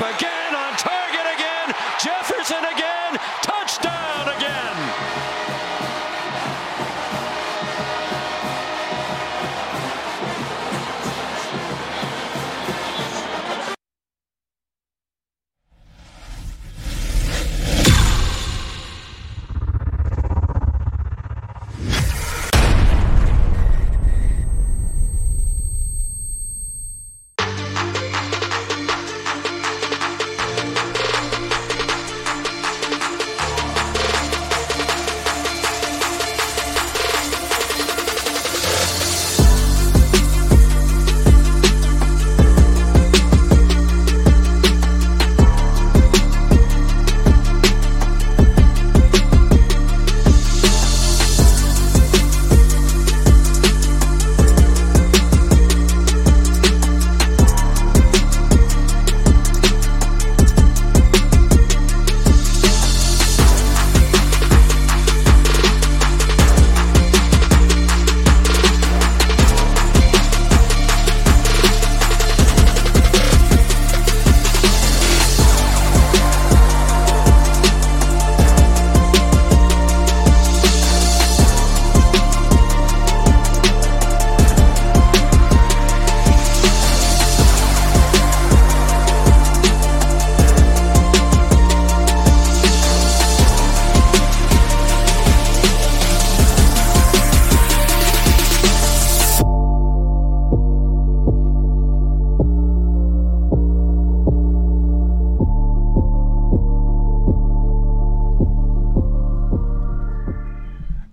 Again, on target again, Jefferson again, touchdown again.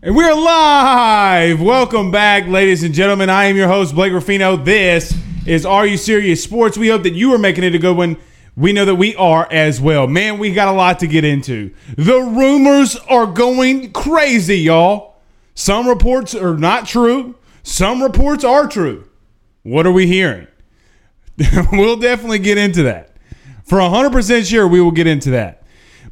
And we're live! Welcome back, ladies and gentlemen. I am your host, Blake Ruffino. This is Are You Serious Sports? We hope that you are making it a good one. We know that we are as well. Man, we got a lot to get into. The rumors are going crazy, y'all. Some reports are not true. Some reports are true. What are we hearing? We'll definitely get into that. For 100% sure, we will get into that.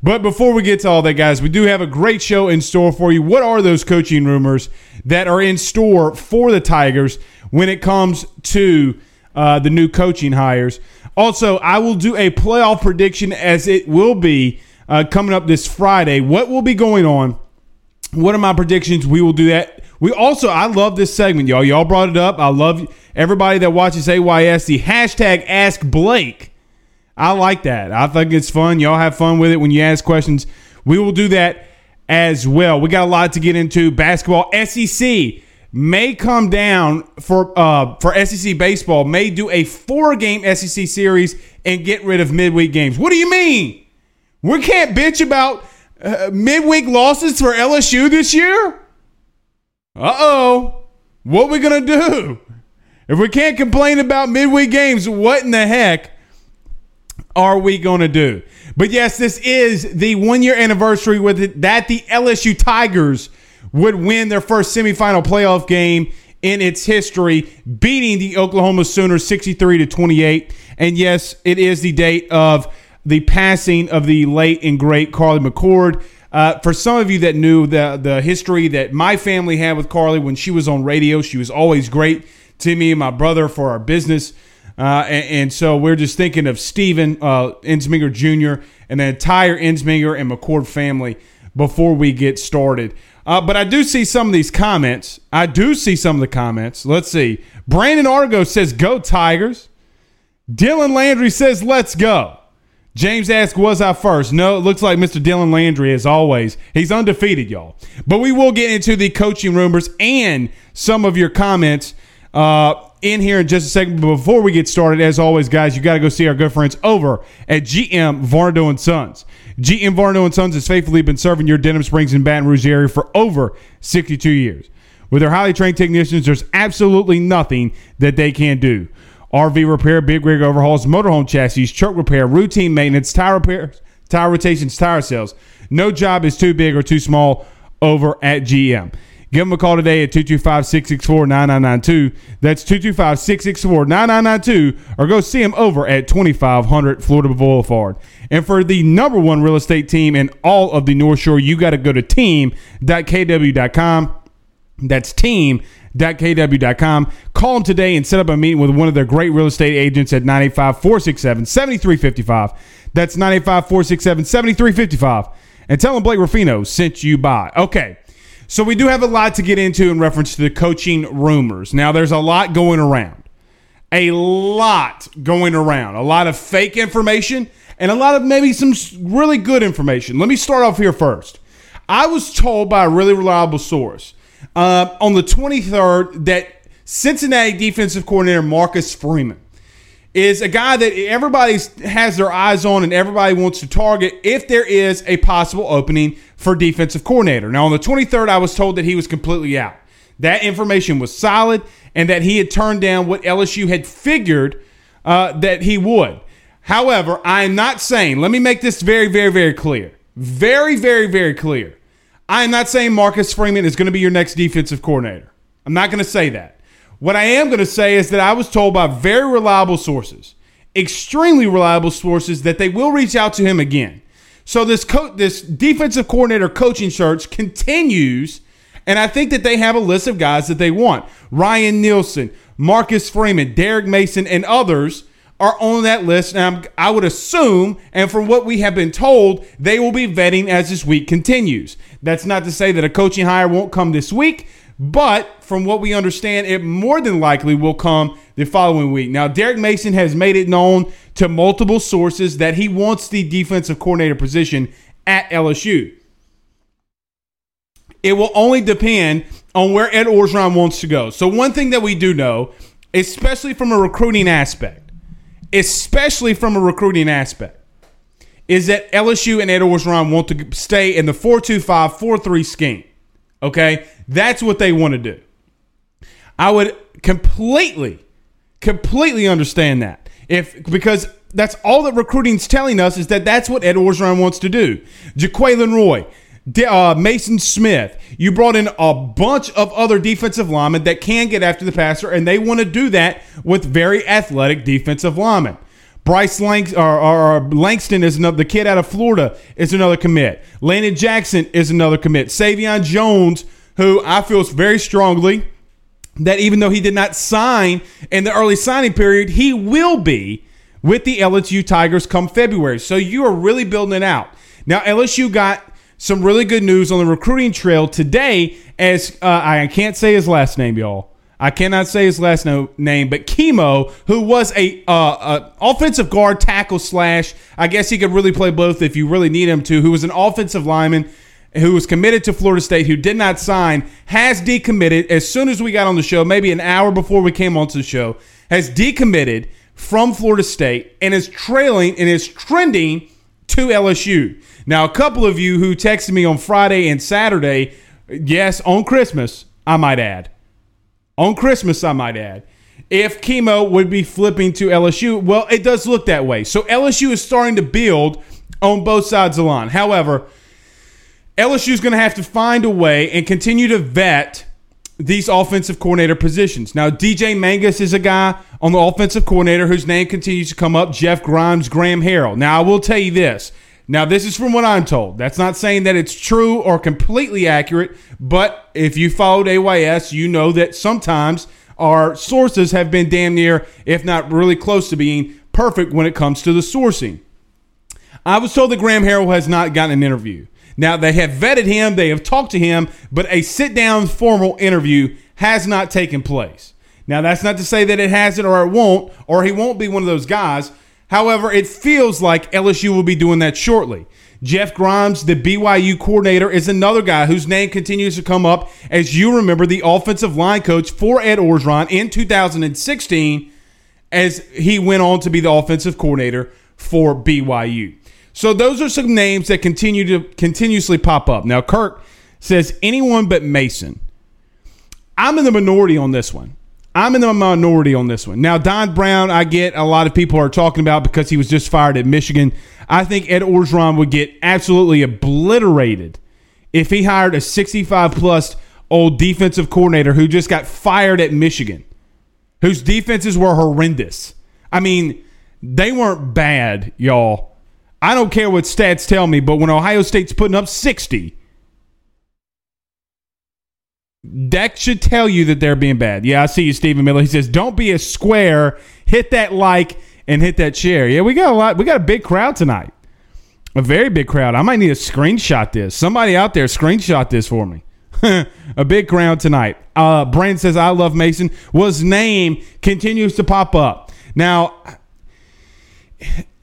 But before we get to all that, guys, we do have a great show in store for you. What are those coaching rumors that are in store for the Tigers when it comes to the new coaching hires? Also, I will do a playoff prediction as it will be coming up this Friday. What will be going on? What are my predictions? We will do that. We also, I love this segment, y'all. Y'all brought it up. I love everybody that watches AYS, the hashtag Ask Blake. I like that. I think it's fun. Y'all have fun with it when you ask questions. We will do that as well. We got a lot to get into. Basketball, SEC may come down for SEC baseball, may do a 4-game SEC series and get rid of midweek games. What do you mean? We can't bitch about midweek losses for LSU this year? Uh-oh. What are we going to do? If we can't complain about midweek games, what in the heck are we going to do? But yes, this is the 1-year anniversary with it, that the LSU Tigers would win their first semifinal playoff game in its history, beating the Oklahoma Sooners 63-28. And yes, it is the date of the passing of the late and great Carly McCord. For some of you that knew the history that my family had with Carly when she was on radio, she was always great to me and my brother for our business. And so we're just thinking of Stephen Ensminger Jr. and the entire Ensminger and McCord family before we get started. But I do see some of these comments. Let's see. Brandon Argo says, go Tigers. Dylan Landry says, let's go. James asked, was I first? No, it looks like Mr. Dylan Landry, as always. He's undefeated, y'all. But we will get into the coaching rumors and some of your comments in here in just a second. But before we get started, as always, guys, you got to go see our good friends over at GM Varno & Sons. GM Varno & Sons has faithfully been serving your Denham Springs and Baton Rouge area for over 62 years. With their highly trained technicians, there's absolutely nothing that they can't do. RV repair, big rig overhauls, motorhome chassis, truck repair, routine maintenance, tire repairs, tire rotations, tire sales. No job is too big or too small over at GM. Give them a call today at 225-664-9992. That's 225-664-9992. Or go see them over at 2500 Florida Boulevard. And for the number one real estate team in all of the North Shore, you got to go to team.kw.com. That's team.kw.com. Call them today and set up a meeting with one of their great real estate agents at 985-467-7355. That's 985-467-7355. And tell them Blake Ruffino sent you by. Okay, so we do have a lot to get into in reference to the coaching rumors. Now, there's a lot going around. A lot going around. A lot of fake information and a lot of maybe some really good information. Let me start off here first. I was told by a really reliable source on the 23rd that Cincinnati defensive coordinator Marcus Freeman is a guy that everybody has their eyes on and everybody wants to target if there is a possible opening for defensive coordinator. Now, on the 23rd, I was told that he was completely out. That information was solid and that he had turned down what LSU had figured that he would. However, I am not saying, let me make this very, very, very clear. Very, very, very clear. I am not saying Marcus Freeman is going to be your next defensive coordinator. I'm not going to say that. What I am going to say is that I was told by very reliable sources, extremely reliable sources, that they will reach out to him again. So this defensive coordinator coaching search continues, and I think that they have a list of guys that they want. Ryan Nielsen, Marcus Freeman, Derek Mason, and others are on that list, and I would assume, and from what we have been told, they will be vetting as this week continues. That's not to say that a coaching hire won't come this week, but from what we understand, it more than likely will come the following week. Now, Derek Mason has made it known to multiple sources that he wants the defensive coordinator position at LSU. It will only depend on where Ed Orgeron wants to go. So one thing that we do know, especially from a recruiting aspect, is that LSU and Ed Orgeron want to stay in the 4-2-5, 4-3 scheme. Okay? That's what they want to do. I would completely understand that. Because that's all that recruiting's telling us is that that's what Ed Orgeron wants to do. Jaquelin Roy, Mason Smith, you brought in a bunch of other defensive linemen that can get after the passer, and they want to do that with very athletic defensive linemen. Bryce Langston is another. The kid out of Florida is another commit. Landon Jackson is another commit. Savion Jones, who I feel very strongly that even though he did not sign in the early signing period, he will be with the LSU Tigers come February. So you are really building it out. Now, LSU got some really good news on the recruiting trail today as I can't say his last name, y'all. I cannot say his last name, but Chemo, who was a offensive guard tackle slash, I guess he could really play both if you really need him to, who was an offensive lineman who was committed to Florida State, who did not sign, has decommitted as soon as we got on the show, maybe an hour before we came onto the show, has decommitted from Florida State and is trending to LSU. Now, a couple of you who texted me on Friday and Saturday, yes, on Christmas, I might add, if Chemo would be flipping to LSU, well, it does look that way. So LSU is starting to build on both sides of the line. However, LSU is going to have to find a way and continue to vet these offensive coordinator positions. Now, DJ Mangus is a guy on the offensive coordinator whose name continues to come up, Jeff Grimes, Graham Harrell. Now, I will tell you this. Now, this is from what I'm told. That's not saying that it's true or completely accurate, but if you followed AYS, you know that sometimes our sources have been damn near, if not really close to being perfect when it comes to the sourcing. I was told that Graham Harrell has not gotten an interview. Now, they have vetted him, they have talked to him, but a sit-down formal interview has not taken place. Now, that's not to say that it hasn't or it won't, or he won't be one of those guys. However, it feels like LSU will be doing that shortly. Jeff Grimes, the BYU coordinator, is another guy whose name continues to come up. As you remember, the offensive line coach for Ed Orgeron in 2016, as he went on to be the offensive coordinator for BYU. So those are some names that continue to continuously pop up. Now, Kirk says, anyone but Mason. I'm in the minority on this one. Now, Don Brown, I get a lot of people are talking about because he was just fired at Michigan. I think Ed Orgeron would get absolutely obliterated if he hired a 65-plus old defensive coordinator who just got fired at Michigan, whose defenses were horrendous. I mean, they weren't bad, y'all. I don't care what stats tell me, but when Ohio State's putting up 60, that should tell you that they're being bad. Yeah, I see you, Stephen Miller. He says, don't be a square. Hit that like and hit that share. Yeah, we got a lot. We got a big crowd tonight. A very big crowd. I might need to screenshot this. Somebody out there screenshot this for me. A big crowd tonight. Brandon says, I love Mason. Well, his name continues to pop up. Now,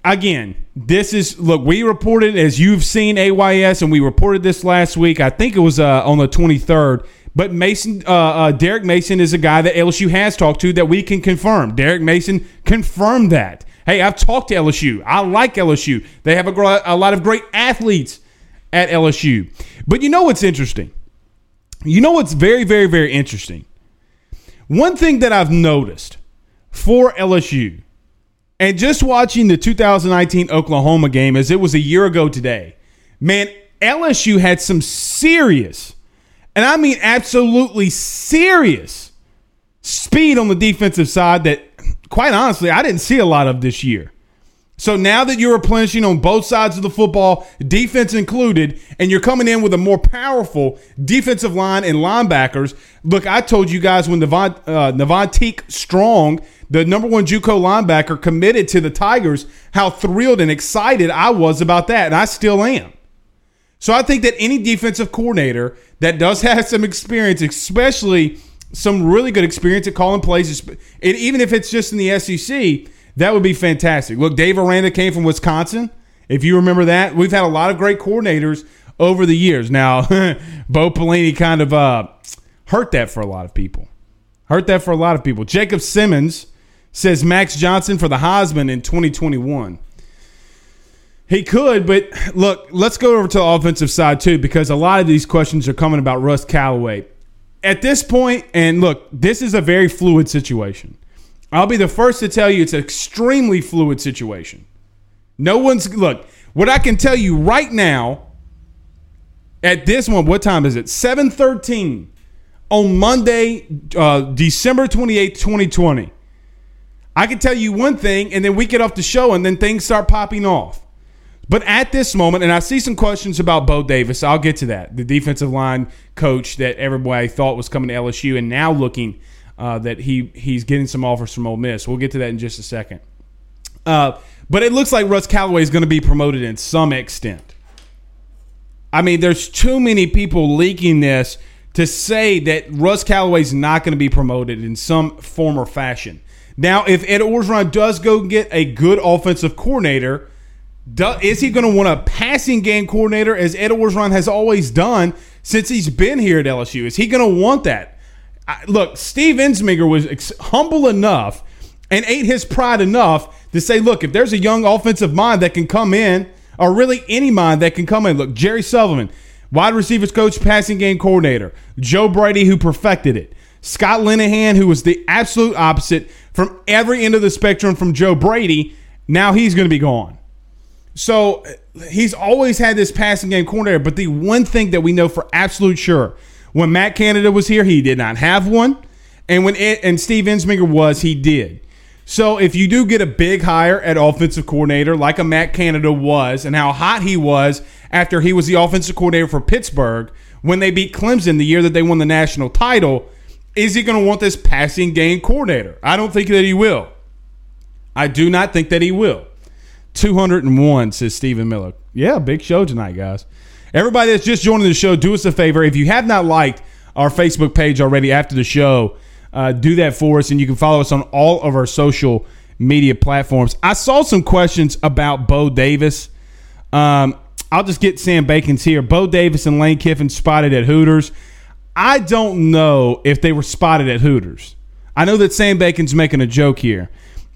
again, this is, look, we reported, as you've seen, AYS, and we reported this last week. I think it was on the 23rd. But Mason, Derek Mason is a guy that LSU has talked to that we can confirm. Derek Mason confirmed that. Hey, I've talked to LSU. I like LSU. They have a lot of great athletes at LSU. But you know what's interesting? You know what's very, very, very interesting? One thing that I've noticed for LSU, and just watching the 2019 Oklahoma game as it was a year ago today, man, LSU had some serious, and I mean absolutely serious, speed on the defensive side that, quite honestly, I didn't see a lot of this year. So now that you're replenishing on both sides of the football, defense included, and you're coming in with a more powerful defensive line and linebackers, look, I told you guys when Navonteak Strong, the number one JUCO linebacker, committed to the Tigers, how thrilled and excited I was about that, and I still am. So I think that any defensive coordinator that does have some experience, especially some really good experience at calling plays, even if it's just in the SEC, that would be fantastic. Look, Dave Aranda came from Wisconsin. If you remember that, we've had a lot of great coordinators over the years. Now, Bo Pelini kind of hurt that for a lot of people. Jacob Simmons says Max Johnson for the Heisman in 2021. He could, but look, let's go over to the offensive side too, because a lot of these questions are coming about Russ Callaway. At this point, and look, this is a very fluid situation. I'll be the first to tell you it's an extremely fluid situation. Look, what I can tell you right now, at this one, what time is it? 7:13 on Monday, December 28, 2020. I can tell you one thing, and then we get off the show, and then things start popping off. But at this moment, and I see some questions about Bo Davis. I'll get to that. The defensive line coach that everybody thought was coming to LSU and now looking that he's getting some offers from Ole Miss. We'll get to that in just a second. But it looks like Russ Callaway is going to be promoted in some extent. I mean, there's too many people leaking this to say that Russ Callaway is not going to be promoted in some form or fashion. Now, if Ed Orgeron does go get a good offensive coordinator, is he going to want a passing game coordinator as Ed Orgeron has always done since he's been here at LSU? Is he going to want that? Look, Steve Ensminger was humble enough and ate his pride enough to say, look, if there's a young offensive mind that can come in, or really any mind that can come in, look, Jerry Sullivan, wide receivers coach, passing game coordinator, Joe Brady, who perfected it, Scott Linehan, who was the absolute opposite from every end of the spectrum from Joe Brady, now he's going to be gone. So he's always had this passing game coordinator, but the one thing that we know for absolute sure, when Matt Canada was here, he did not have one, and when Steve Ensminger was, he did. So if you do get a big hire at offensive coordinator like a Matt Canada was, and how hot he was after he was the offensive coordinator for Pittsburgh when they beat Clemson the year that they won the national title, is he going to want this passing game coordinator? I don't think that he will. I do not think that he will. 201, says Stephen Miller. Yeah, big show tonight, guys. Everybody that's just joining the show, do us a favor. If you have not liked our Facebook page already after the show, do that for us, and you can follow us on all of our social media platforms. I saw some questions about Bo Davis. I'll just get Sam Bacon's here. Bo Davis and Lane Kiffin spotted at Hooters. I don't know if they were spotted at Hooters. I know that Sam Bacon's making a joke here.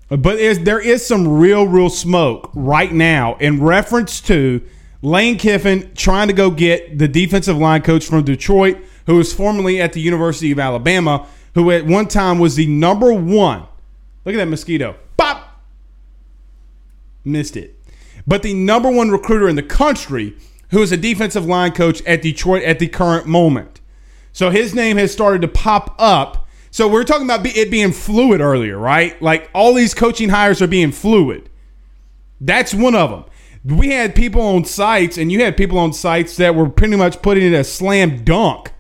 But there is some real smoke right now in reference to Lane Kiffin trying to go get the defensive line coach from Detroit, who was formerly at the University of Alabama, who at one time was the number one. Look at that mosquito. Pop! Missed it. But the number one recruiter in the country, who is a defensive line coach at Detroit at the current moment. So his name has started to pop up. So we were talking about it being fluid earlier, right? Like all these coaching hires are being fluid. That's one of them. We had people on sites, and you had people on sites that were pretty much putting it as slam dunk,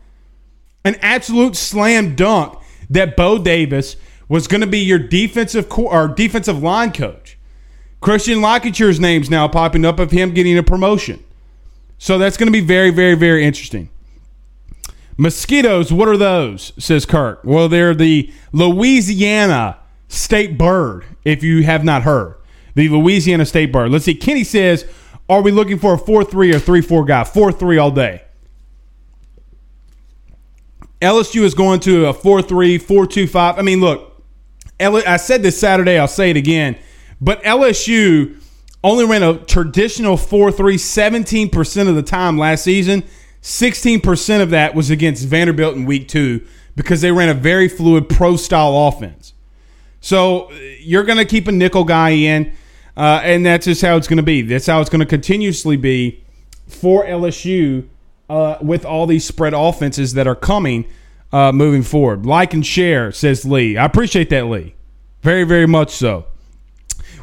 an absolute slam dunk that Bo Davis was going to be your defensive line coach. Christian Lockettier's name's now popping up of him getting a promotion. So that's going to be very, very, very interesting. Mosquitoes, what are those, says Kirk. Well, they're the Louisiana state bird, if you have not heard. The Louisiana state bird. Let's see. Kenny says, are we looking for a 4-3 or 3-4 guy? 4-3 all day. LSU is going to a 4-3, 4-2-5. I mean, look, I said this Saturday. I'll say it again. But LSU only ran a traditional 4-3 17% of the time last season. 16% of that was against Vanderbilt in week two because they ran a very fluid pro-style offense. So you're going to keep a nickel guy in, and that's just how it's going to be. That's how it's going to continuously be for LSU with all these spread offenses that are coming moving forward. Like and share, says Lee. I appreciate that, Lee. Very, very much so.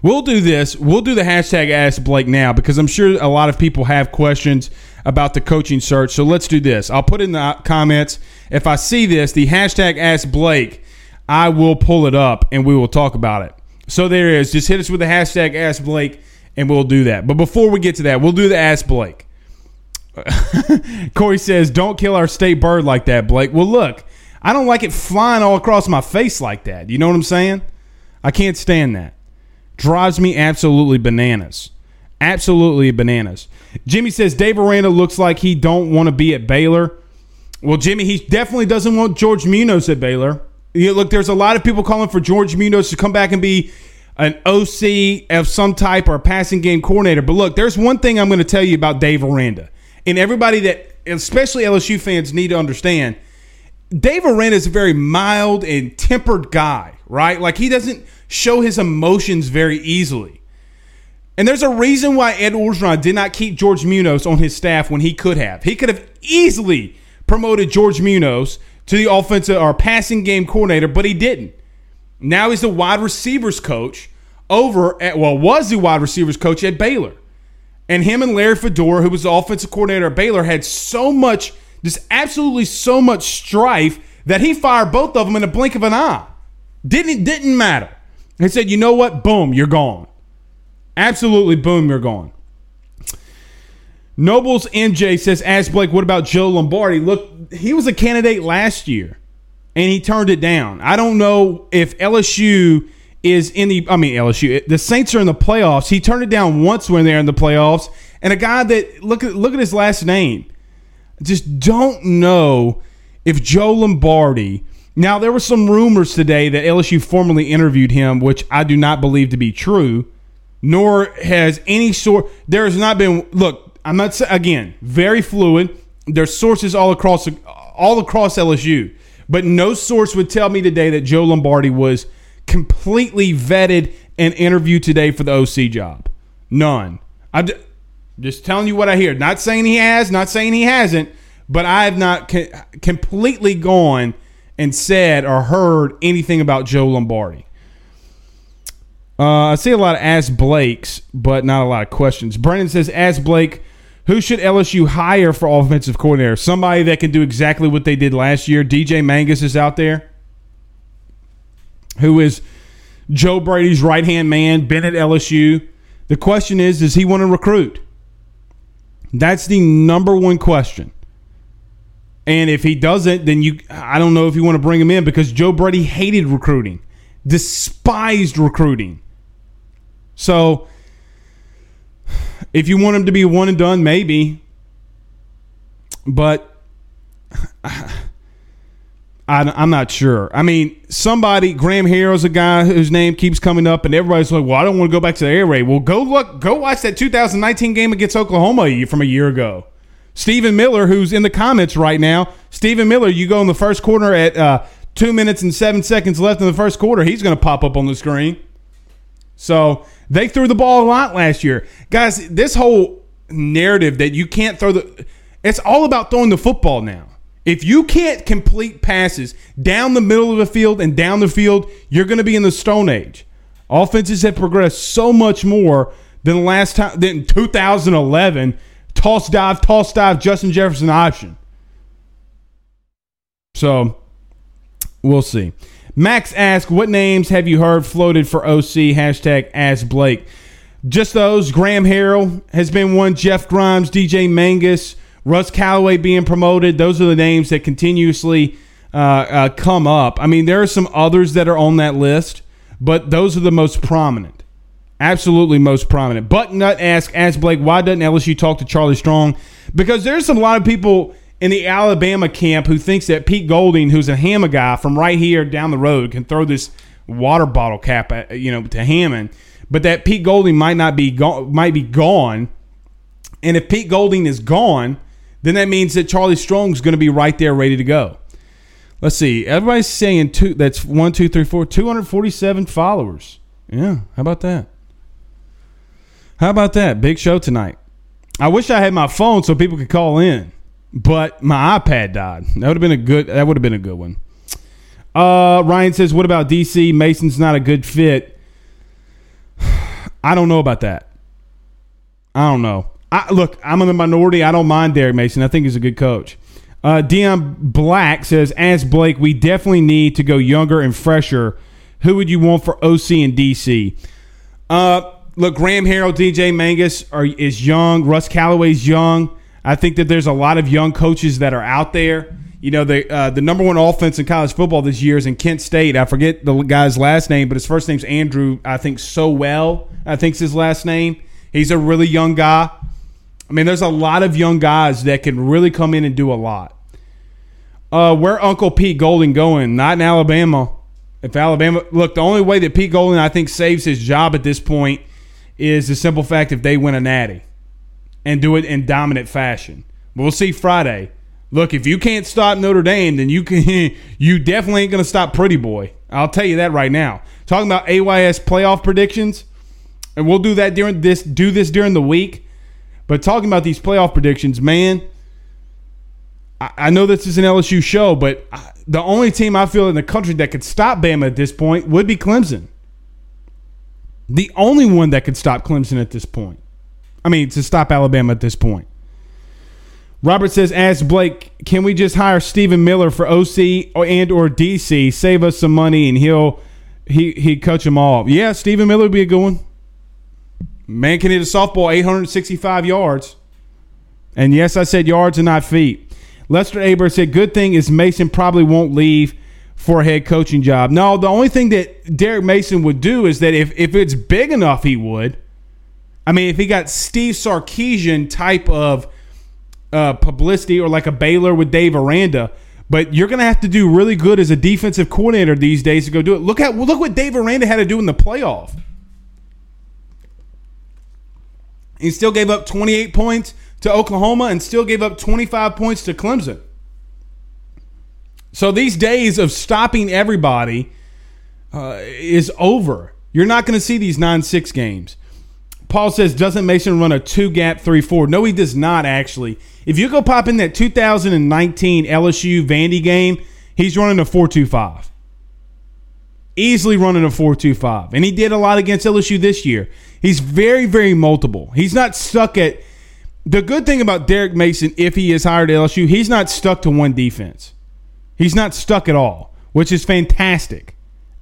We'll do this. We'll do the hashtag Ask Blake now because I'm sure a lot of people have questions about the coaching search. So let's do this. I'll put in the comments. If I see this, the hashtag Ask Blake, I will pull it up and we will talk about it. So there it is. Just hit us with the hashtag Ask Blake and we'll do that. But before we get to that, we'll do the Ask Blake. Corey says, don't kill our state bird like that, Blake. Well, look, I don't like it flying all across my face like that. You know what I'm saying? I can't stand that. Drives me absolutely bananas. Absolutely bananas. Jimmy says, Dave Aranda looks like he don't want to be at Baylor. Well, Jimmy, he definitely doesn't want George Munoz at Baylor. You look, there's a lot of people calling for George Munoz to come back and be an OC of some type or a passing game coordinator. But look, there's one thing I'm going to tell you about Dave Aranda. And everybody that, especially LSU fans, need to understand, Dave Aranda is a very mild and tempered guy, right? Like he doesn't show his emotions very easily. And there's a reason why Ed Orgeron did not keep George Munoz on his staff when he could have. He could have easily promoted George Munoz to the offensive or passing game coordinator, but he didn't. Now he's the wide receivers coach was the wide receivers coach at Baylor. And him and Larry Fedora, who was the offensive coordinator at Baylor, had so much, just absolutely so much strife that he fired both of them in a blink of an eye. Didn't matter. He said, you know what? Boom, you're gone. Absolutely, boom, you're gone. Nobles NJ says, ask Blake, what about Joe Lombardi? Look, he was a candidate last year, and he turned it down. I don't know if LSU is in the Saints are in the playoffs. He turned it down once when they're in the playoffs. And a guy that, look at his last name. Just don't know if Joe Lombardi. Now, there were some rumors today that LSU formally interviewed him, which I do not believe to be true, nor has any sort. There has not been. Look, I'm not saying, again, very fluid. There's sources all across LSU, but no source would tell me today that Joe Lombardi was completely vetted and interviewed today for the OC job. None. I'm just telling you what I hear. Not saying he has, not saying he hasn't, but I have not completely gone and said or heard anything about Joe Lombardi. I see a lot of Ask Blakes, but not a lot of questions. Brennan says, ask Blake, who should LSU hire for offensive coordinator? Somebody that can do exactly what they did last year. DJ Mangus is out there, who is Joe Brady's right-hand man, been at LSU. The question is, does he want to recruit? That's the number one question. And if he doesn't, then I don't know if you want to bring him in, because Joe Brady hated recruiting, despised recruiting. So if you want him to be one and done, maybe. But I'm not sure. I mean, Graham Harrell's a guy whose name keeps coming up, and everybody's like, well, I don't want to go back to the air raid. Well, go watch that 2019 game against Oklahoma from a year ago. Stephen Miller, who's in the comments right now, Stephen Miller, you go in the first quarter at 2 minutes and 7 seconds left in the first quarter, he's going to pop up on the screen. So they threw the ball a lot last year. Guys, this whole narrative that you can't throw it's all about throwing the football now. If you can't complete passes down the middle of the field and down the field, you're going to be in the Stone Age. Offenses have progressed so much more than last time, than 2011. Toss dive, Justin Jefferson option. So we'll see. Max asks, what names have you heard floated for OC? #AskBlake. Just those. Graham Harrell has been one. Jeff Grimes, DJ Mangus, Russ Callaway being promoted. Those are the names that continuously come up. I mean, there are some others that are on that list, but those are the most prominent. Absolutely most prominent. Bucknut asks, ask Blake, why doesn't LSU talk to Charlie Strong? Because there's a lot of people in the Alabama camp who thinks that Pete Golding, who's a Hammond guy from right here down the road, can throw this water bottle cap at, to Hammond, but that Pete Golding might be gone. And if Pete Golding is gone, then that means that Charlie Strong's going to be right there ready to go. Let's see. Everybody's saying that's 1, 2, 3, 4, 247 followers. Yeah, how about that? Big show tonight. I wish I had my phone so people could call in, but my iPad died. That would have been a good one. Ryan says, what about DC? Mason's not a good fit. I don't know about that. I don't know. Look, I'm in the minority. I don't mind Derek Mason. I think he's a good coach. Dion Black says, ask Blake, we definitely need to go younger and fresher. Who would you want for OC and DC? Look, Graham Harrell, DJ Mangus is young. Russ Callaway's young. I think that there's a lot of young coaches that are out there. The number one offense in college football this year is in Kent State. I forget the guy's last name, but his first name's Andrew, I think's his last name. He's a really young guy. I mean, there's a lot of young guys that can really come in and do a lot. Where Uncle Pete Golding going? Not in Alabama. If Alabama – look, the only way that Pete Golding, I think, saves his job at this point is the simple fact if they win a natty and do it in dominant fashion. We'll see Friday. Look, if you can't stop Notre Dame, then you definitely ain't going to stop Pretty Boy. I'll tell you that right now. Talking about AYS playoff predictions, and we'll do that during the week. But talking about these playoff predictions, man, I know this is an LSU show, but the only team I feel in the country that could stop Bama at this point would be Clemson. The only one that could stop Clemson at this point. I mean, to stop Alabama at this point. Robert says, ask Blake, can we just hire Stephen Miller for OC or DC, save us some money, and he'd coach them all. Yeah, Stephen Miller would be a good one. Man can hit a softball 865 yards. And yes, I said yards and not feet. Lester Aber said, good thing is Mason probably won't leave for a head coaching job. No, the only thing that Derek Mason would do is that if it's big enough, he would. I mean, if he got Steve Sarkisian type of publicity, or like a Baylor with Dave Aranda. But you're going to have to do really good as a defensive coordinator these days to go do it. Look what Dave Aranda had to do in the playoff. He still gave up 28 points to Oklahoma and still gave up 25 points to Clemson. So these days of stopping everybody is over. You're not going to see these 9-6 games. Paul says, doesn't Mason run a 2-gap 3-4? No, he does not, actually. If you go pop in that 2019 LSU Vandy game, he's running a 4-2-5. Easily running a 4-2-5. And he did a lot against LSU this year. He's very, very multiple. He's not stuck at – the good thing about Derek Mason, if he is hired at LSU, he's not stuck to one defense. He's not stuck at all, which is fantastic.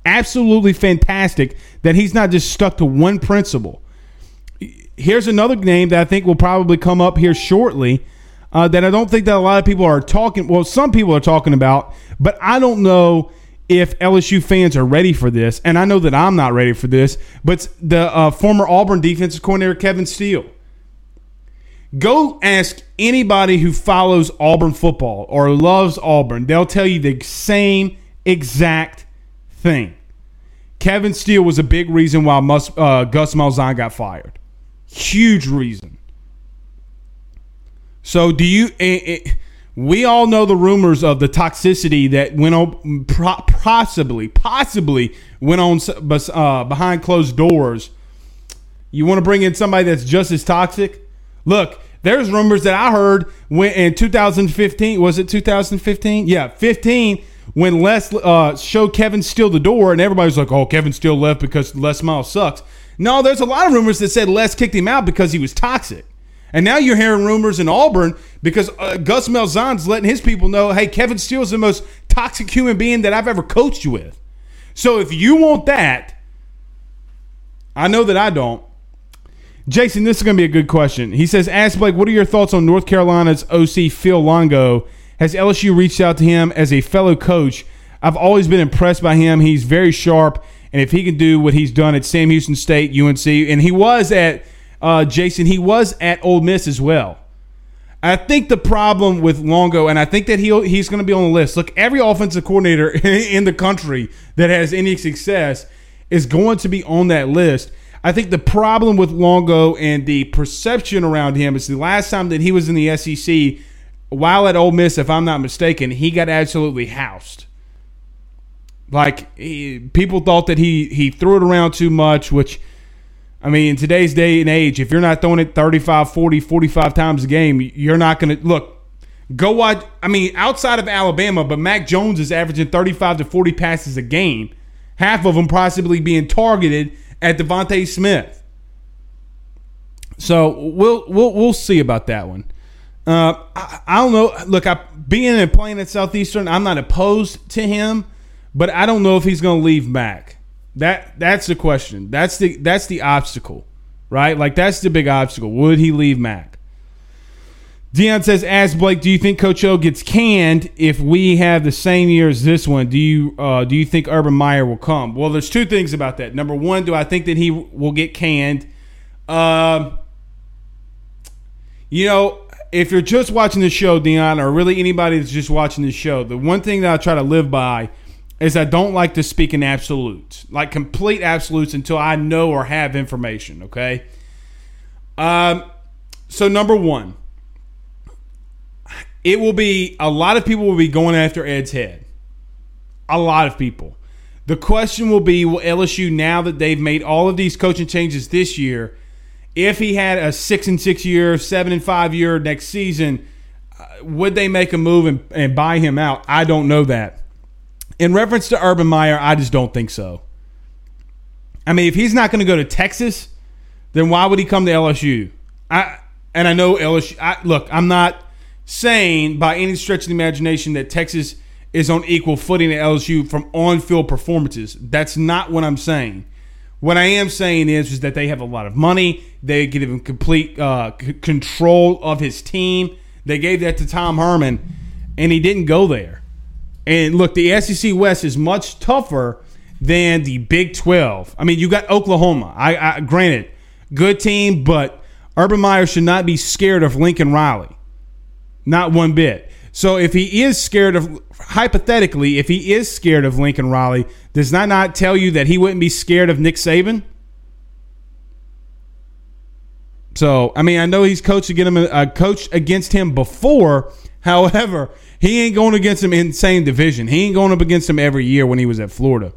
Absolutely fantastic that he's not just stuck to one principle. Here's another name that I think will probably come up here shortly. that I don't think that a lot of people are talking – well, some people are talking about, but I don't know if LSU fans are ready for this, and I know that I'm not ready for this, but the former Auburn defensive coordinator Kevin Steele. Go ask anybody who follows Auburn football or loves Auburn. They'll tell you the same exact thing. Kevin Steele was a big reason why Gus Malzahn got fired. Huge reason. So do you we all know the rumors of the toxicity that went on, possibly went on behind closed doors. You want to bring in somebody that's just as toxic? Look, there's rumors that I heard when in 2015, was it 2015? Yeah, 15, when Les showed Kevin Steele the door, and everybody's like, oh, Kevin Steele left because Les Miles sucks. No, there's a lot of rumors that said Les kicked him out because he was toxic. And now you're hearing rumors in Auburn because Gus Malzahn's letting his people know, hey, Kevin Steele's the most toxic human being that I've ever coached you with. So if you want that, I know that I don't. Jason, this is going to be a good question. He says, ask Blake, what are your thoughts on North Carolina's OC Phil Longo? Has LSU reached out to him as a fellow coach? I've always been impressed by him. He's very sharp, and if he can do what he's done at Sam Houston State, UNC, and he was at, Jason, he was at Ole Miss as well. I think the problem with Longo, and I think that he's going to be on the list. Look, every offensive coordinator in the country that has any success is going to be on that list. I think the problem with Longo and the perception around him is the last time that he was in the SEC, while at Ole Miss, if I'm not mistaken, he got absolutely housed. Like, people thought that he threw it around too much, which, I mean, in today's day and age, if you're not throwing it 35, 40, 45 times a game, you're not going to – look, go watch – I mean, outside of Alabama, but Mac Jones is averaging 35 to 40 passes a game, half of them possibly being targeted – at Devontae Smith. So we'll see about that one. I don't know. Look, being and playing at Southeastern, I'm not opposed to him, but I don't know if he's going to leave Mac. That's the question. That's the obstacle, right? Like, that's the big obstacle. Would he leave Mac? Deion says, ask Blake, do you think Coach O gets canned if we have the same year as this one? Do you think Urban Meyer will come? Well, there's two things about that. Number one, do I think that he will get canned? You know, if you're just watching the show, Deion, or really anybody that's just watching the show, the one thing that I try to live by is I don't like to speak in absolutes, like complete absolutes, until I know or have information, okay? So number one, it will be – a lot of people will be going after Ed's head. A lot of people. The question will be, will LSU, now that they've made all of these coaching changes this year, if he had a 6-6 year, 7-5 year next season, would they make a move and buy him out? I don't know that. In reference to Urban Meyer, I just don't think so. I mean, if he's not going to go to Texas, then why would he come to LSU? I know LSU – look, I'm not – saying by any stretch of the imagination that Texas is on equal footing at LSU from on-field performances. That's not what I'm saying. What I am saying is that they have a lot of money. They give him complete control of his team. They gave that to Tom Herman, and he didn't go there. And look, the SEC West is much tougher than the Big 12. I mean, you got Oklahoma. I granted, good team, but Urban Meyer should not be scared of Lincoln Riley. Not one bit. So if he is scared of, hypothetically, if he is scared of Lincoln Riley, does that not tell you that he wouldn't be scared of Nick Saban? So, I mean, I know he's coached against him before. However, he ain't going against him in the same division. He ain't going up against him every year when he was at Florida.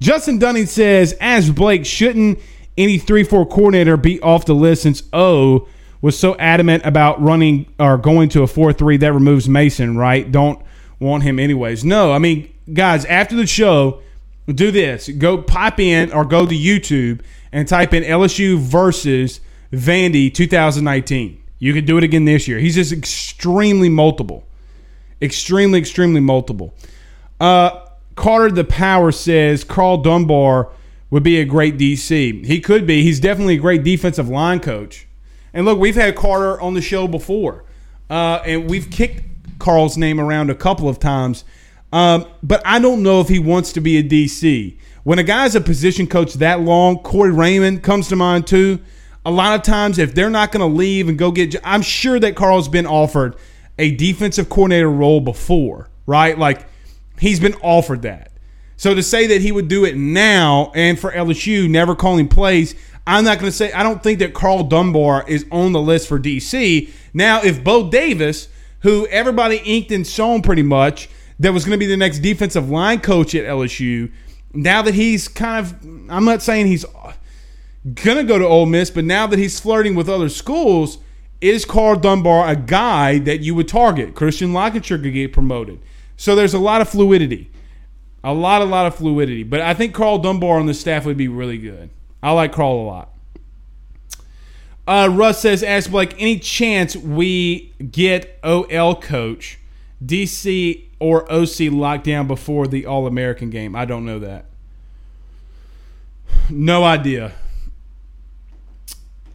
Justin Dunning says, as Blake, shouldn't any 3-4 coordinator be off the list since O was so adamant about running or going to a 4-3 that removes Mason, right? Don't want him anyways. No, I mean, guys, after the show, do this. Go pop in or go to YouTube and type in LSU versus Vandy 2019. You can do it again this year. He's just extremely multiple. Extremely, extremely multiple. Carter the Power says Carl Dunbar would be a great DC. He could be. He's definitely a great defensive line coach. And look, we've had Carter on the show before. And we've kicked Carl's name around a couple of times. But I don't know if he wants to be a DC. When a guy's a position coach that long, Corey Raymond comes to mind too. A lot of times if they're not going to leave and go get – I'm sure that Carl's been offered a defensive coordinator role before, right? Like he's been offered that. So to say that he would do it now and for LSU, never calling plays, I'm not going to say – I don't think that Carl Dunbar is on the list for DC. Now if Bo Davis, who everybody inked and sewn pretty much, that was going to be the next defensive line coach at LSU. Now that he's kind of, I'm not saying he's going to go to Ole Miss, but now that he's flirting with other schools, is Carl Dunbar a guy that you would target? Christian Locketcher could get promoted. So there's a lot of fluidity. A lot of fluidity. But I think Carl Dunbar on the staff would be really good. I like Carl a lot. Russ says, ask Blake, any chance we get OL coach, DC or OC locked down before the All-American game? I don't know that. No idea.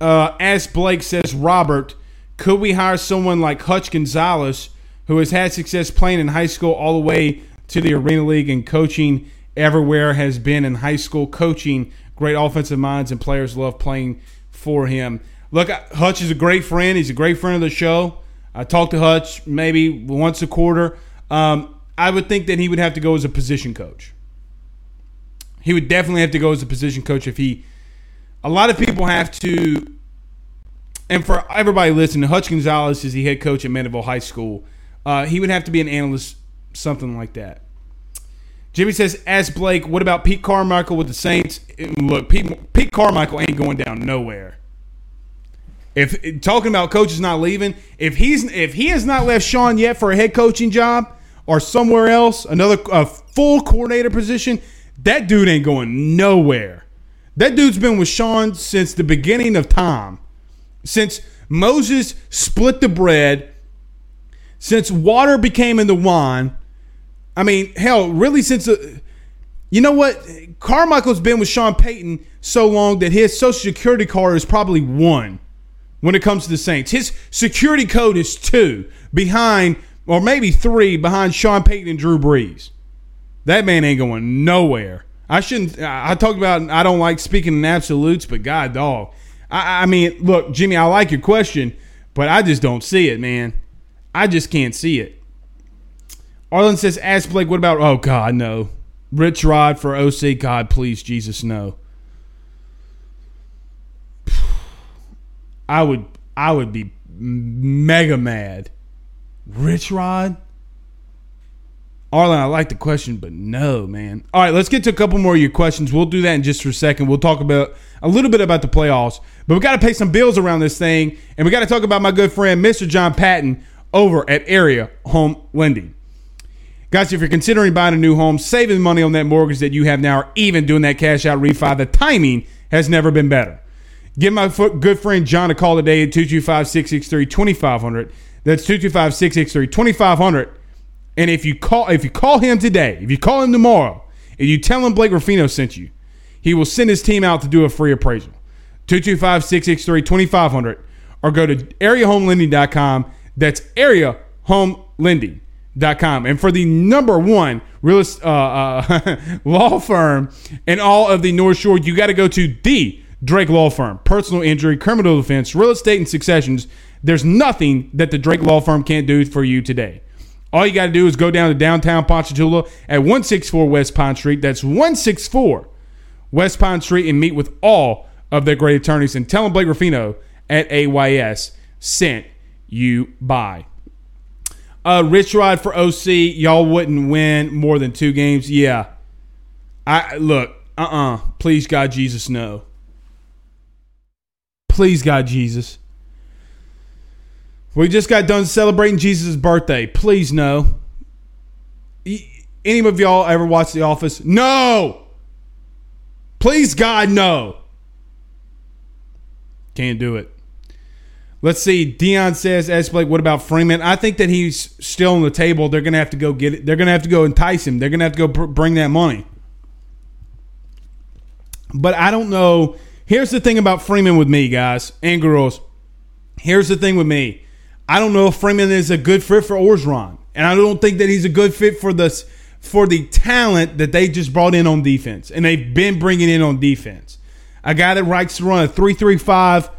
As Blake says, Robert, could we hire someone like Hutch Gonzalez, who has had success playing in high school all the way to the Arena League and coaching everywhere has been in high school, coaching great offensive minds, and players love playing for him? Look, Hutch is a great friend. He's a great friend of the show. I talk to Hutch maybe once a quarter. I would think that he would have to go as a position coach. He would definitely have to go as a position coach if he – a lot of people have to – and for everybody listening, Hutch Gonzalez is the head coach at Mandeville High School. He would have to be an analyst, something like that. Jimmy says, ask Blake, what about Pete Carmichael with the Saints? Look, Pete Carmichael ain't going down nowhere. If talking about coaches not leaving, if he has not left Sean yet for a head coaching job or somewhere else, a full coordinator position, that dude ain't going nowhere. That dude's been with Sean since the beginning of time, since Moses split the bread, since water became into wine. I mean, hell, really since you know what? Carmichael's been with Sean Payton so long that his Social Security card is probably one. When it comes to the Saints, his security code is 2 behind, or maybe 3 behind Sean Payton and Drew Brees. That man ain't going nowhere. I talked about, I don't like speaking in absolutes, but God, dog. I mean, look, Jimmy, I like your question, but I just don't see it, man. I just can't see it. Arlen says, ask Blake, what about, oh God, no. Rich Rod for OC, God, please, Jesus, no. I would be mega mad. Rich Rod? Arlen, I like the question, but no, man. All right, let's get to a couple more of your questions. We'll do that in just for a second. We'll talk about a little bit about the playoffs. But we got to pay some bills around this thing, and we got to talk about my good friend, Mr. John Patton, over at Area Home Lending. Guys, if you're considering buying a new home, saving money on that mortgage that you have now, or even doing that cash-out refi, the timing has never been better. Give my good friend John a call today at 225-663-2500. That's 225-663-2500. And if you call him today, if you call him tomorrow, if you tell him Blake Ruffino sent you, he will send his team out to do a free appraisal. 225-663-2500. Or go to areahomelending.com. That's areahomelending.com. And for the number one realist, law firm in all of the North Shore, you got to go to the Drake Law Firm. Personal injury, criminal defense, real estate, and successions. There's nothing that the Drake Law Firm can't do for you today. All you got to do is go down to downtown Ponchatoula at 164 West Pine Street. That's 164 West Pine Street, and meet with all of their great attorneys and tell them Blake Ruffino at AYS sent you by. Rich Rod for OC. Y'all wouldn't win more than 2 games. Yeah. Please, God, Jesus, no. Please, God, Jesus. We just got done celebrating Jesus' birthday. Please, no. Any of y'all ever watch The Office? No! Please, God, no. Can't do it. Let's see. Dion says, ask Blake, what about Freeman? I think that he's still on the table. They're going to have to go get it. They're going to have to go entice him. They're going to have to go bring that money. But I don't know. Here's the thing about Freeman with me, guys and girls. Here's the thing with me. I don't know if Freeman is a good fit for Orgeron, and I don't think that he's a good fit for this, for the talent that they just brought in on defense, and they've been bringing in on defense. A guy that likes to run a 3-3-5,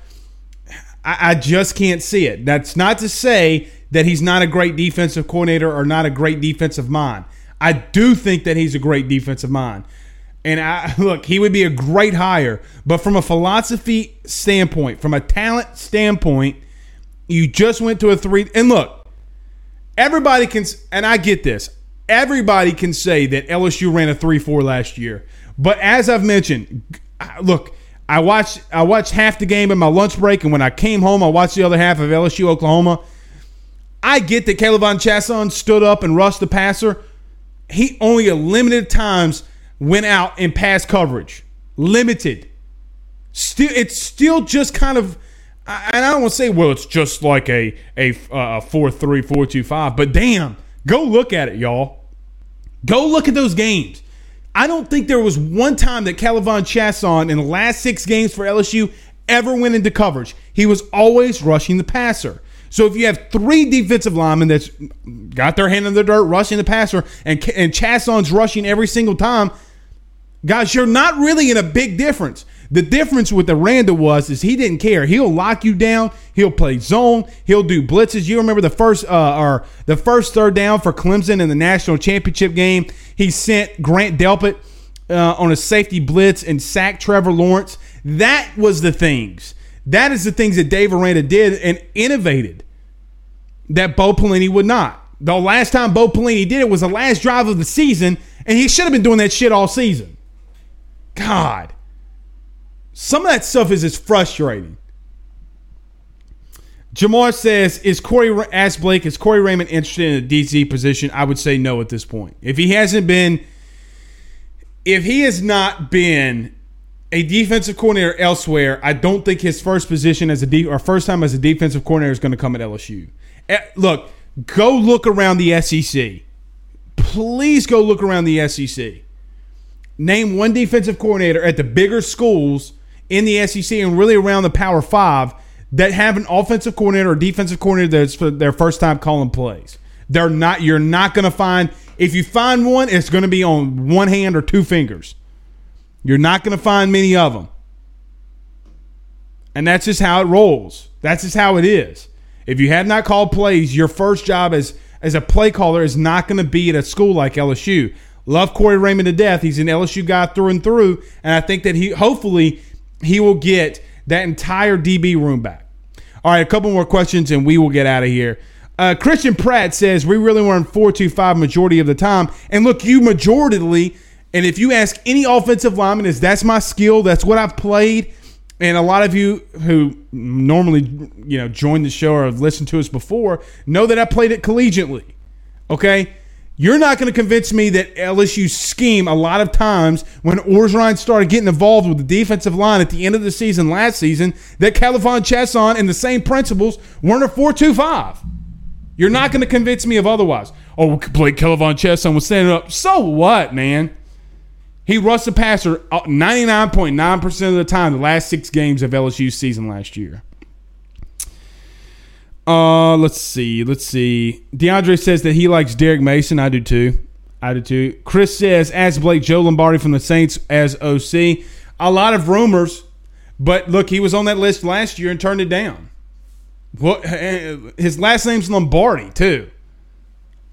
I just can't see it. That's not to say that he's not a great defensive coordinator or not a great defensive mind. I do think that he's a great defensive mind. And look, he would be a great hire. But from a philosophy standpoint, from a talent standpoint, you just went to a three. And look, everybody can, and I get this, everybody can say that LSU ran a 3-4 last year. But as I've mentioned, look, I watched half the game in my lunch break, and when I came home, I watched the other half of LSU Oklahoma. I get that Caleb von Chasson stood up and rushed the passer. He only a limited times went out in pass coverage. Limited. It's still just kind of, and I don't want to say, well, it's just like a 4-3, 4-2-5, but damn, go look at it, y'all. Go look at those games. I don't think there was one time that Caleb von Chasson in the last 6 games for LSU ever went into coverage. He was always rushing the passer. So if you have 3 defensive linemen that's got their hand in the dirt, rushing the passer, and Chasson's rushing every single time, guys, you're not really in a big difference. The difference with Aranda is he didn't care. He'll lock you down. He'll play zone. He'll do blitzes. You remember the first third down for Clemson in the national championship game? He sent Grant Delpit on a safety blitz and sacked Trevor Lawrence. That was the things. That is the things that Dave Aranda did and innovated that Bo Pelini would not. The last time Bo Pelini did it was the last drive of the season, and he should have been doing that shit all season. God. Some of that stuff is just frustrating. Jamar says, is Corey Raymond interested in a DC position? I would say no at this point. If he has not been a defensive coordinator elsewhere, I don't think his first position as first time as a defensive coordinator is going to come at LSU. Look, go look around the SEC. Please go look around the SEC. Name one defensive coordinator at the bigger schools in the SEC and really around the Power Five that have an offensive coordinator or defensive coordinator that's for their first time calling plays. They're not. You're not going to find. If you find one, it's going to be on one hand or 2 fingers. You're not going to find many of them. And that's just how it rolls. That's just how it is. If you have not called plays, your first job as a play caller is not going to be at a school like LSU. Love Corey Raymond to death. He's an LSU guy through and through, and I think that hopefully he will get that entire DB room back. All right, a couple more questions, and we will get out of here. Christian Pratt says, we really were in 4-2-5 majority of the time. And look, you majority, and if you ask any offensive lineman, that's my skill, that's what I've played, and a lot of you who normally join the show or have listened to us before know that I played it collegiately, okay? You're not going to convince me that LSU's scheme a lot of times when Orgeron started getting involved with the defensive line at the end of the season last season that Caleb von Chasson and the same principles weren't a 4-2-5. You're not going to convince me of otherwise. Oh, Blake Caleb von Chasson was standing up. So what, man? He rushed the passer 99.9% of the time the last 6 games of LSU's season last year. Let's see. DeAndre says that he likes Derek Mason. I do too. Chris says, ask Blake Joe Lombardi from the Saints as OC. A lot of rumors, but look, he was on that list last year and turned it down. What? His last name's Lombardi too.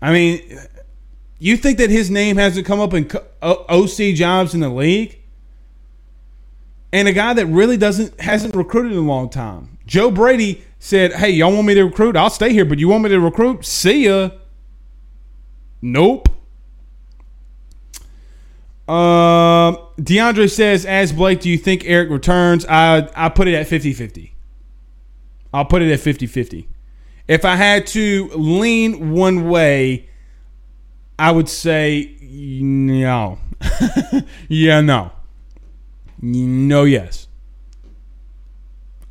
I mean, you think that his name hasn't come up in OC jobs in the league? And a guy that really hasn't recruited in a long time. Joe Brady said, hey, y'all want me to recruit? I'll stay here, but you want me to recruit? See ya. Nope. DeAndre says, ask Blake, do you think Eric returns? I put it at 50-50. I'll put it at 50-50. If I had to lean one way, I would say no. Yeah, no. No, yes.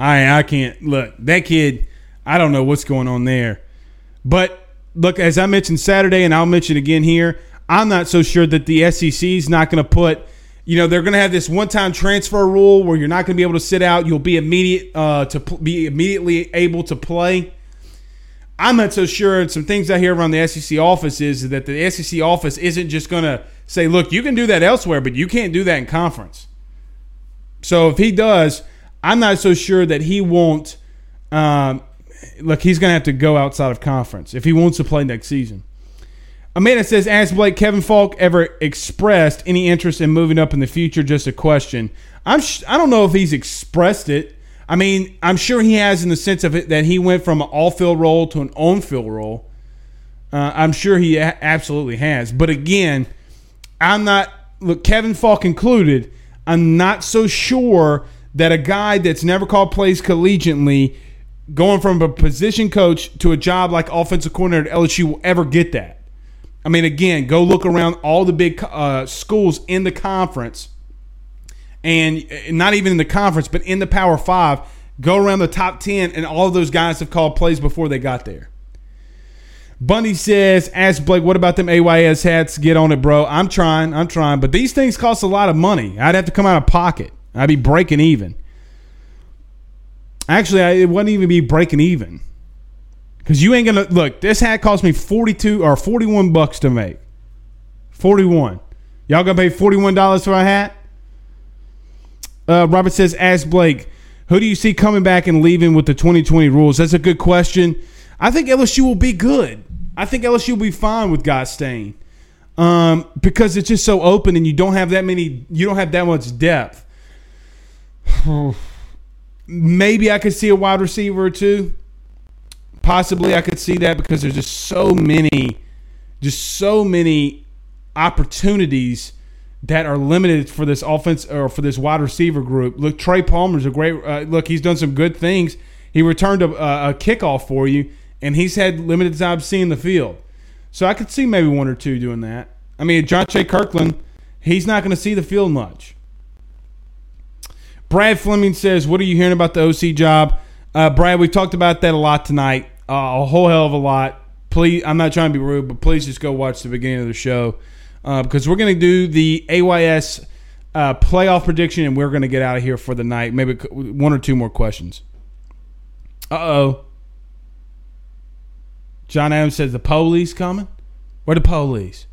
I can't. Look, that kid, I don't know what's going on there. But, look, as I mentioned Saturday, and I'll mention again here, I'm not so sure that the SEC is not going to put, they're going to have this one-time transfer rule where you're not going to be able to sit out. You'll be immediately able to play. I'm not so sure. Some things I hear around the SEC office is that the SEC office isn't just going to say, look, you can do that elsewhere, but you can't do that in conference. So if he does, I'm not so sure that he won't look, he's going to have to go outside of conference if he wants to play next season. Amanda says, ask Blake, Kevin Falk ever expressed any interest in moving up in the future? Just a question. I don't know if he's expressed it. I mean, I'm sure he has in the sense of it that he went from an off-field role to an on-field role. I'm sure he absolutely has. But again, I'm not – look, Kevin Falk included, I'm not so sure that a guy that's never called plays collegiately going from a position coach to a job like offensive coordinator at LSU will ever get that. I mean, again, go look around all the big schools in the conference, and not even in the conference, but in the Power 5. Go around the top 10, and all of those guys have called plays before they got there. Bundy says, ask Blake, what about them AYS hats? Get on it, bro. I'm trying. But these things cost a lot of money. I'd have to come out of pocket. I'd be breaking even. Actually, it wouldn't even be breaking even. Because you ain't going to – look, this hat cost me $41 to make. 41. Y'all going to pay $41 for a hat? Robert says, ask Blake, who do you see coming back and leaving with the 2020 rules? That's a good question. I think LSU will be good. I think LSU will be fine with guys staying because it's just so open and you don't have that many – you don't have that much depth. Maybe I could see a wide receiver or two. Possibly I could see that because there's just so many opportunities that are limited for this offense or for this wide receiver group. Look, Trey Palmer's a great look. He's done some good things. He returned a kickoff for you, and he's had limited time seeing the field. So I could see maybe one or two doing that. I mean, Jonte Kirkland, he's not going to see the field much. Brad Fleming says, what are you hearing about the OC job? Brad, we talked about that a lot tonight, a whole hell of a lot. Please, I'm not trying to be rude, but please just go watch the beginning of the show because we're going to do the AYS playoff prediction, and we're going to get out of here for the night. Maybe one or two more questions. Uh-oh. John Adams says the police coming? Where the police?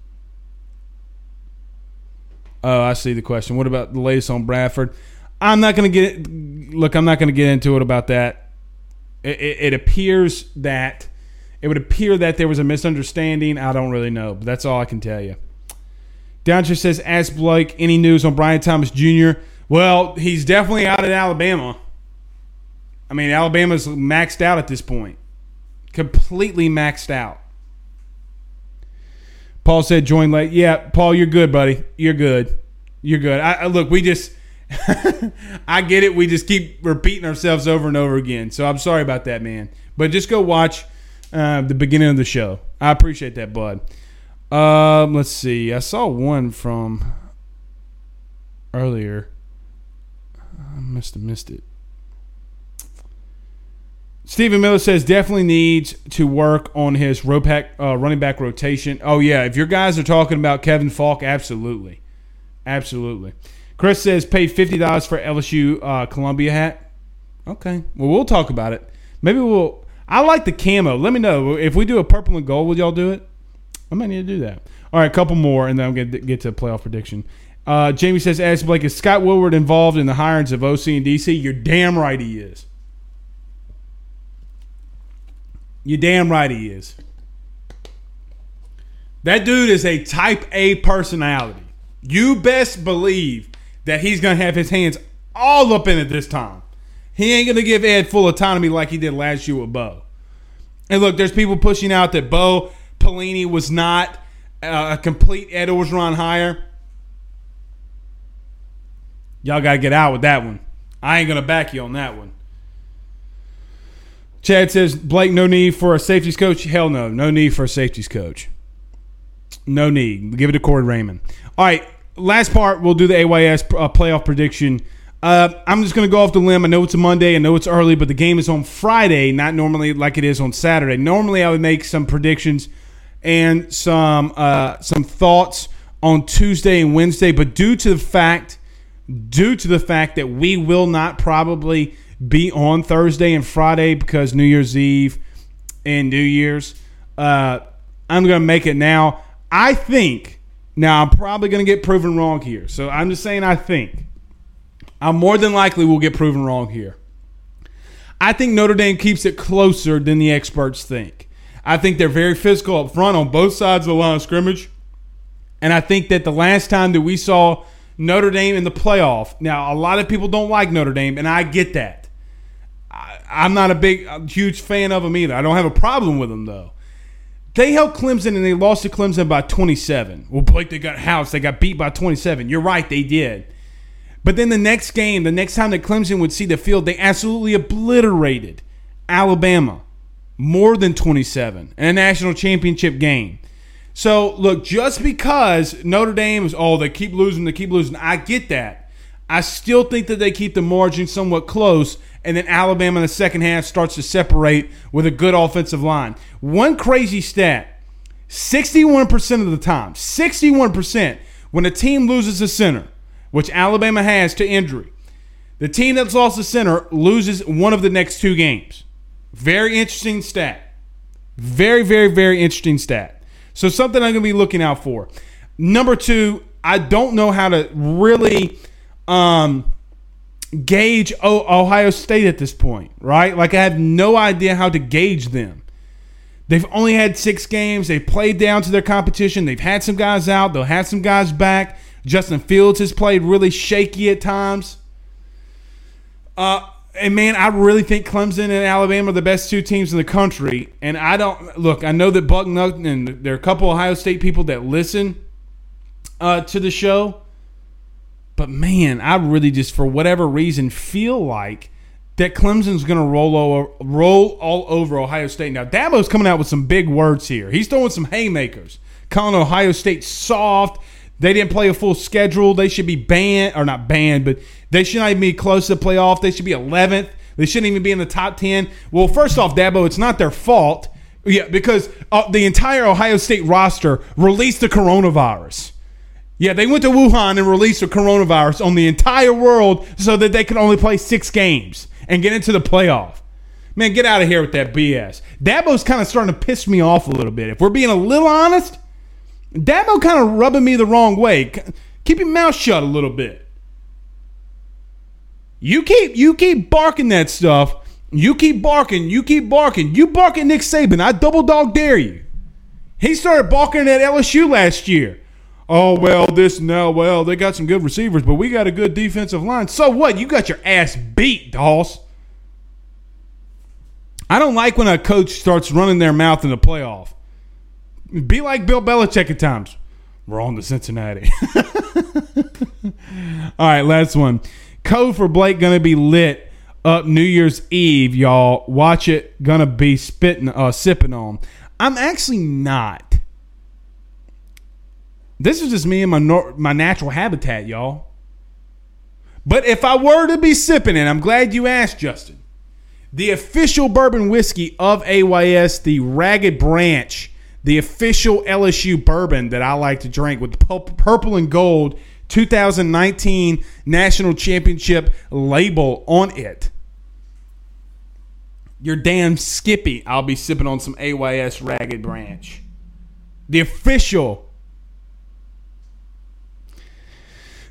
Oh, I see the question. What about the latest on Bradford? I'm not going to get into it about that. It would appear that there was a misunderstanding. I don't really know, but that's all I can tell you. Downshire says, ask Blake, any news on Brian Thomas Jr.? Well, he's definitely out at Alabama. I mean, Alabama's maxed out at this point. Completely maxed out. Paul said, join late. Yeah, Paul, you're good, buddy. You're good. Look, we just... I get it. We just keep repeating ourselves over and over again. So I'm sorry about that, man. But just go watch the beginning of the show. I appreciate that, bud. Let's see. I saw one from earlier. I must have missed it. Stephen Miller says definitely needs to work on his running back rotation. Oh, yeah. If your guys are talking about Kevin Falk, absolutely. Absolutely. Chris says, pay $50 for LSU Columbia hat. Okay. Well, we'll talk about it. Maybe we'll – I like the camo. Let me know. If we do a purple and gold, would y'all do it? I might need to do that. All right, a couple more, and then I'm going to get to the playoff prediction. Jamie says, ask Blake, is Scott Woodward involved in the hirings of OC and DC? You're damn right he is. That dude is a type A personality. You best believe – that he's going to have his hands all up in it this time. He ain't going to give Ed full autonomy like he did last year with Bo. And look, there's people pushing out that Bo Pelini was not a complete Ed Orgeron hire. Y'all got to get out with that one. I ain't going to back you on that one. Chad says, Blake, no need for a safeties coach? Hell no. No need for a safeties coach. No need. Give it to Corey Raymond. All right. Last part, we'll do the AYS playoff prediction. I'm just going to go off the limb. I know it's a Monday. I know it's early, but the game is on Friday, not normally like it is on Saturday. Normally, I would make some predictions and some thoughts on Tuesday and Wednesday, but due to the fact that we will not probably be on Thursday and Friday because New Year's Eve in New Year's. I'm going to make it now. I think – now I'm probably going to get proven wrong here. So I'm just saying I think. I more than likely will get proven wrong here. I think Notre Dame keeps it closer than the experts think. I think they're very physical up front on both sides of the line of scrimmage. And I think that the last time that we saw Notre Dame in the playoff – now, a lot of people don't like Notre Dame, and I get that. I'm not a big, huge fan of them either. I don't have a problem with them, though. They held Clemson, and they lost to Clemson by 27. Well, Blake, they got housed. They got beat by 27. You're right, they did. But then the next game, the next time that Clemson would see the field, they absolutely obliterated Alabama, more than 27, in a national championship game. So, look, just because Notre Dame is, oh, they keep losing, I get that. I still think that they keep the margin somewhat close, and then Alabama in the second half starts to separate with a good offensive line. One crazy stat, 61% of the time, 61% when a team loses a center, which Alabama has to injury, the team that's lost a center loses one of the next two games. Very interesting stat. Very, very, very interesting stat. So something I'm going to be looking out for. Number two, I don't know how to really gauge Ohio State at this point, right? Like, I have no idea how to gauge them. They've only had 6 games. They've played down to their competition. They've had some guys out. They'll have some guys back. Justin Fields has played really shaky at times. And, man, I really think Clemson and Alabama are the best two teams in the country. And I don't – look, I know that Buck Nugent and there are a couple Ohio State people that listen to the show. But, man, I really just for whatever reason feel like that Clemson's going to roll all over Ohio State. Now, Dabo's coming out with some big words here. He's throwing some haymakers, calling Ohio State soft. They didn't play a full schedule. They should be banned – or not banned, but – they should not even be close to the playoff. They should be 11th. They shouldn't even be in the top 10. Well, first off, Dabo, it's not their fault. Yeah, because the entire Ohio State roster released the coronavirus. Yeah, they went to Wuhan and released the coronavirus on the entire world so that they could only play 6 games and get into the playoff. Man, get out of here with that BS. Dabo's kind of starting to piss me off a little bit. If we're being a little honest, Dabo kind of rubbing me the wrong way. Keep your mouth shut a little bit. You keep barking that stuff. You keep barking. You bark at Nick Saban. I double dog dare you. He started barking at LSU last year. Oh, well, this and that. Well, they got some good receivers, but we got a good defensive line. So what? You got your ass beat, Doss. I don't like when a coach starts running their mouth in the playoff. Be like Bill Belichick at times. We're on to Cincinnati. All right, last one. Code for Blake gonna be lit up New Year's Eve, y'all. Watch it. Gonna be sipping on. I'm actually not. This is just me and my natural habitat, y'all. But if I were to be sipping it, I'm glad you asked, Justin. The official bourbon whiskey of AYS, the Ragged Branch, the official LSU bourbon that I like to drink with purple and gold 2019 national championship label on it. Your damn Skippy. I'll be sipping on some AYS Ragged Branch. The official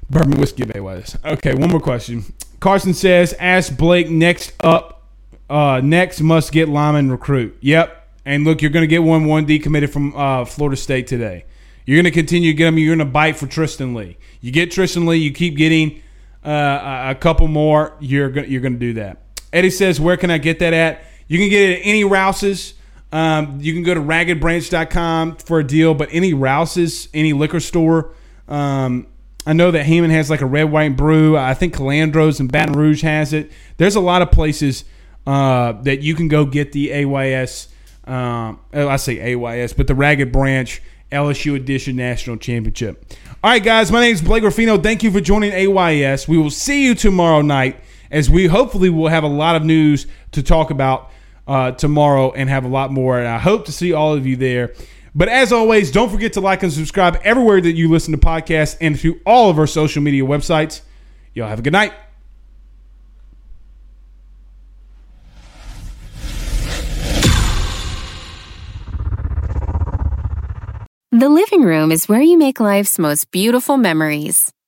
bourbon whiskey of AYS. Okay, one more question. Carson says, ask Blake next up. Next must get lineman recruit. Yep. And look, you're going to get one decommitted from Florida State today. You're going to continue to get them. You're going to bite for Tristan Lee. You get Tristan Lee. You keep getting a couple more. You're going to do that. Eddie says, where can I get that at? You can get it at any Rouse's. You can go to raggedbranch.com for a deal, but any Rouse's, any liquor store. I know that Heyman has like a red, white, and brew. I think Calandro's in Baton Rouge has it. There's a lot of places that you can go get the AYS. I say AYS, but the Ragged Branch LSU edition national championship. All right, guys, my name is Blake Ruffino. Thank you for joining AYS. We will see you tomorrow night as we hopefully will have a lot of news to talk about tomorrow and have a lot more. And I hope to see all of you there. But as always, don't forget to like and subscribe everywhere that you listen to podcasts and through all of our social media websites. Y'all have a good night. The living room is where you make life's most beautiful memories.